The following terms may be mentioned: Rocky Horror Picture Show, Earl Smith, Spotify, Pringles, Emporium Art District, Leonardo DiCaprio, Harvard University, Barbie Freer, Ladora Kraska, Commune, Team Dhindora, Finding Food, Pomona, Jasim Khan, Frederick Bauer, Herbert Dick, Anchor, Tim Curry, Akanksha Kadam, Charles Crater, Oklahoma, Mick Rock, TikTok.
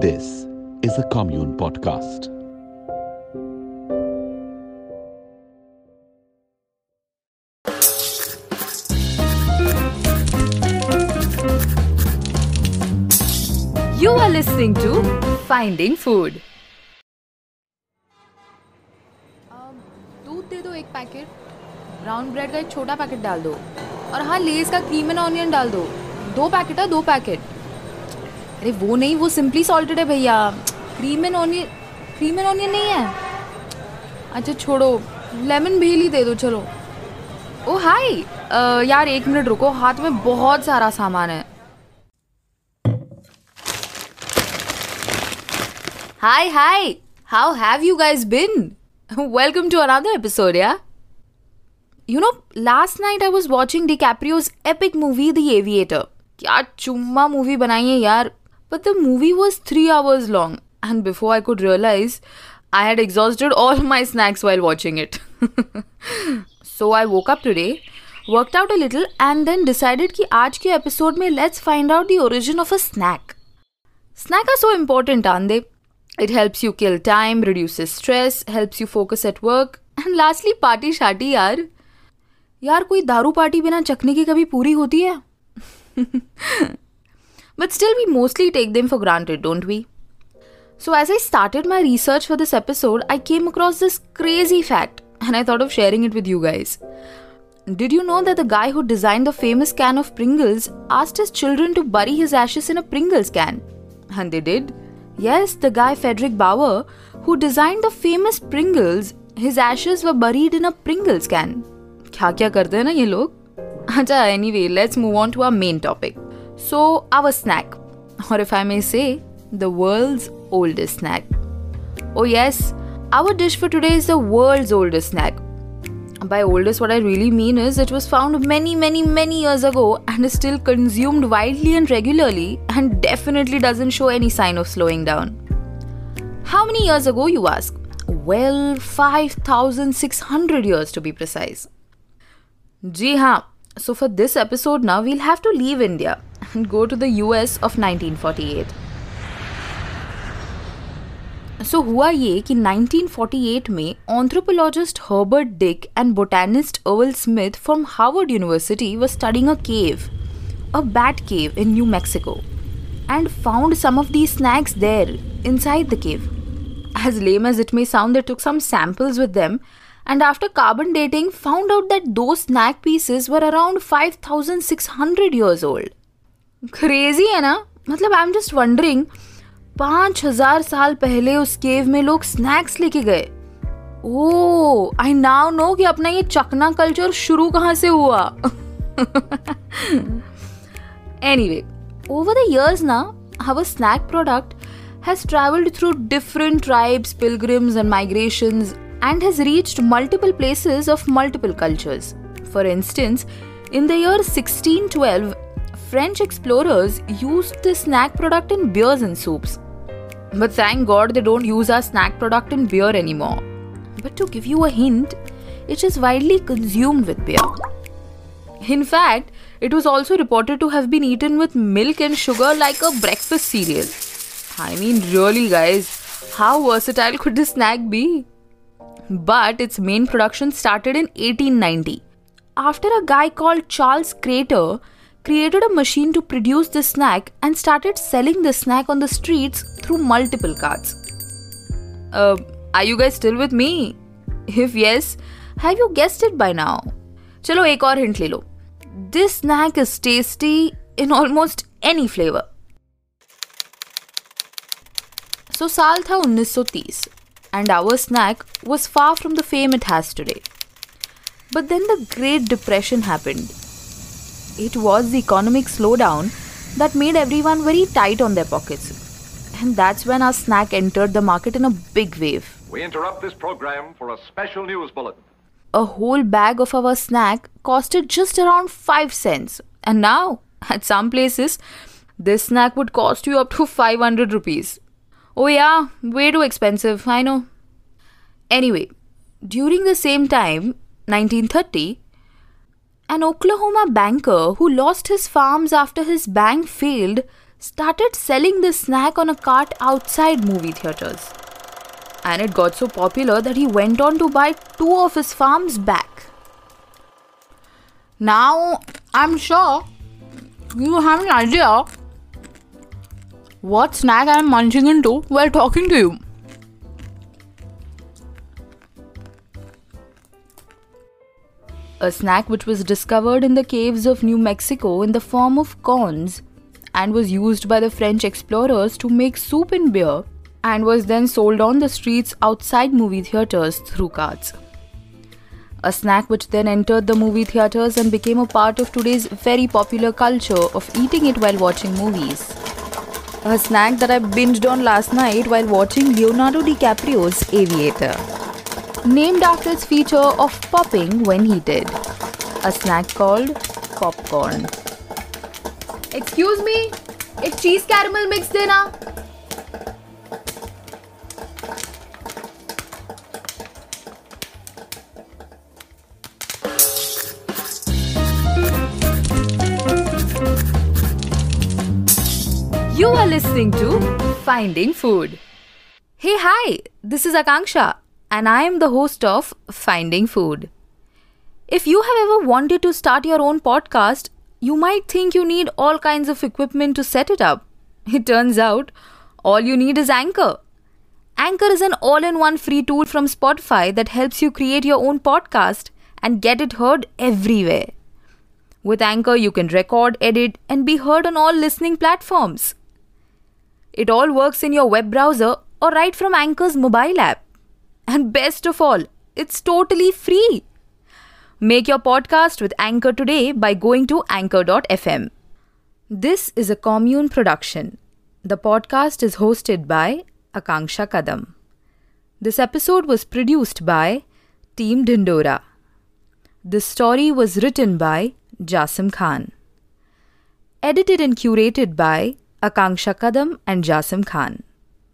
This is a Commune podcast. You are listening to Finding Food. दूध दे दो एक packet, brown bread का एक छोटा पैकेट डाल दो, और हाँ लेस का क्रीम एंड ऑनियन डाल दो. दो पैकेट. अरे वो नहीं, वो सिंपली सॉल्टेड है भैया. क्रीम एंड ऑनियन नहीं है. अच्छा छोड़ो, लेमन भेली दे दो. चलो. ओ हाय यार, एक मिनट रुको, हाथ में बहुत सारा सामान है. Hi how have you guys been? Welcome to another episode. या you know, last night I was watching DiCaprio's epic movie the Aviator. क्या चुम्मा मूवी बनाई है यार. But the movie was 3 hours long, and before I could realize, I had exhausted all my snacks while watching it. So I woke up today, worked out a little, and then decided कि आज के episode में let's find out the origin of a snack. Snacks are so important, aren't they? It helps you kill time, reduces stress, helps you focus at work, and lastly party शाटी यार. यार कोई दारू party बिना चखने की कभी पूरी होती है? But still, we mostly take them for granted, don't we? So as I started my research for this episode, I came across this crazy fact and I thought of sharing it with you guys. Did you know that the guy who designed the famous can of Pringles asked his children to bury his ashes in a Pringles can? And they did. Yes, the guy Frederick Bauer, who designed the famous Pringles, his ashes were buried in a Pringles can. Kya karte hai na ye log? Acha, anyway, let's move on to our main topic. So, our snack, or if I may say, the world's oldest snack. Oh yes, our dish for today is the world's oldest snack. By oldest, what I really mean is it was found many years ago and is still consumed widely and regularly, and definitely doesn't show any sign of slowing down. How many years ago, you ask? Well, 5,600 years to be precise. Ji haan. So for this episode now, we'll have to leave India and go to the US of 1948. So हुआ ये कि 1948 में anthropologist Herbert Dick and botanist Earl Smith from Harvard University were studying a cave, a bat cave in New Mexico, and found some of these snacks there inside the cave. As lame as it may sound, they took some samples with them, and after carbon dating, found out that those snack pieces were around 5,600 years old. Crazy है ना? मतलब I'm just wondering, 5,000 साल पहले उस केव में लोग snacks लेके गए. Oh, I now know कि अपना ये चकना कल्चर शुरू कहाँ से हुआ. Anyway, over the years now, our snack product has traveled through different tribes, pilgrims and migrations, and has reached multiple places of multiple cultures. For instance, in the year 1612, French explorers used this snack product in beers and soups. But thank God they don't use our snack product in beer anymore. But to give you a hint, it is widely consumed with beer. In fact, it was also reported to have been eaten with milk and sugar like a breakfast cereal. I mean, really guys, how versatile could this snack be? But its main production started in 1890, after a guy called Charles Crater created a machine to produce this snack and started selling this snack on the streets through multiple carts. Are you guys still with me? If yes, have you guessed it by now? Chalo, ek aur hint le lo. This snack is tasty in almost any flavor. So, saal tha 1930. And our snack was far from the fame it has today. But then the Great Depression happened. It was the economic slowdown that made everyone very tight on their pockets. And that's when our snack entered the market in a big wave. We interrupt this program for a special news bulletin. A whole bag of our snack costed just around 5 cents. And now, at some places, this snack would cost you up to 500 rupees. Oh yeah, way too expensive, I know. Anyway, during the same time, 1930, an Oklahoma banker who lost his farms after his bank failed started selling this snack on a cart outside movie theatres. And it got so popular that he went on to buy two of his farms back. Now, I'm sure you have an idea what snack I'm munching into while talking to you. A snack which was discovered in the caves of New Mexico in the form of corns and was used by the French explorers to make soup and beer and was then sold on the streets outside movie theatres through carts. A snack which then entered the movie theatres and became a part of today's very popular culture of eating it while watching movies. A snack that I binged on last night while watching Leonardo DiCaprio's Aviator, named after its feature of popping when heated. A snack called popcorn. Excuse me, ek cheese caramel mix dena. You are listening to Finding Food. Hey, hi, this is Akanksha. And I am the host of Finding Food. If you have ever wanted to start your own podcast, you might think you need all kinds of equipment to set it up. It turns out, all you need is Anchor. Anchor is an all-in-one free tool from Spotify that helps you create your own podcast and get it heard everywhere. With Anchor, you can record, edit, and be heard on all listening platforms. It all works in your web browser or right from Anchor's mobile app. And best of all, it's totally free. Make your podcast with Anchor today by going to anchor.fm. This is a Commune production. The podcast is hosted by Akanksha Kadam. This episode was produced by Team Dhindora. This story was written by Jasim Khan. Edited and curated by Akanksha Kadam and Jasim Khan.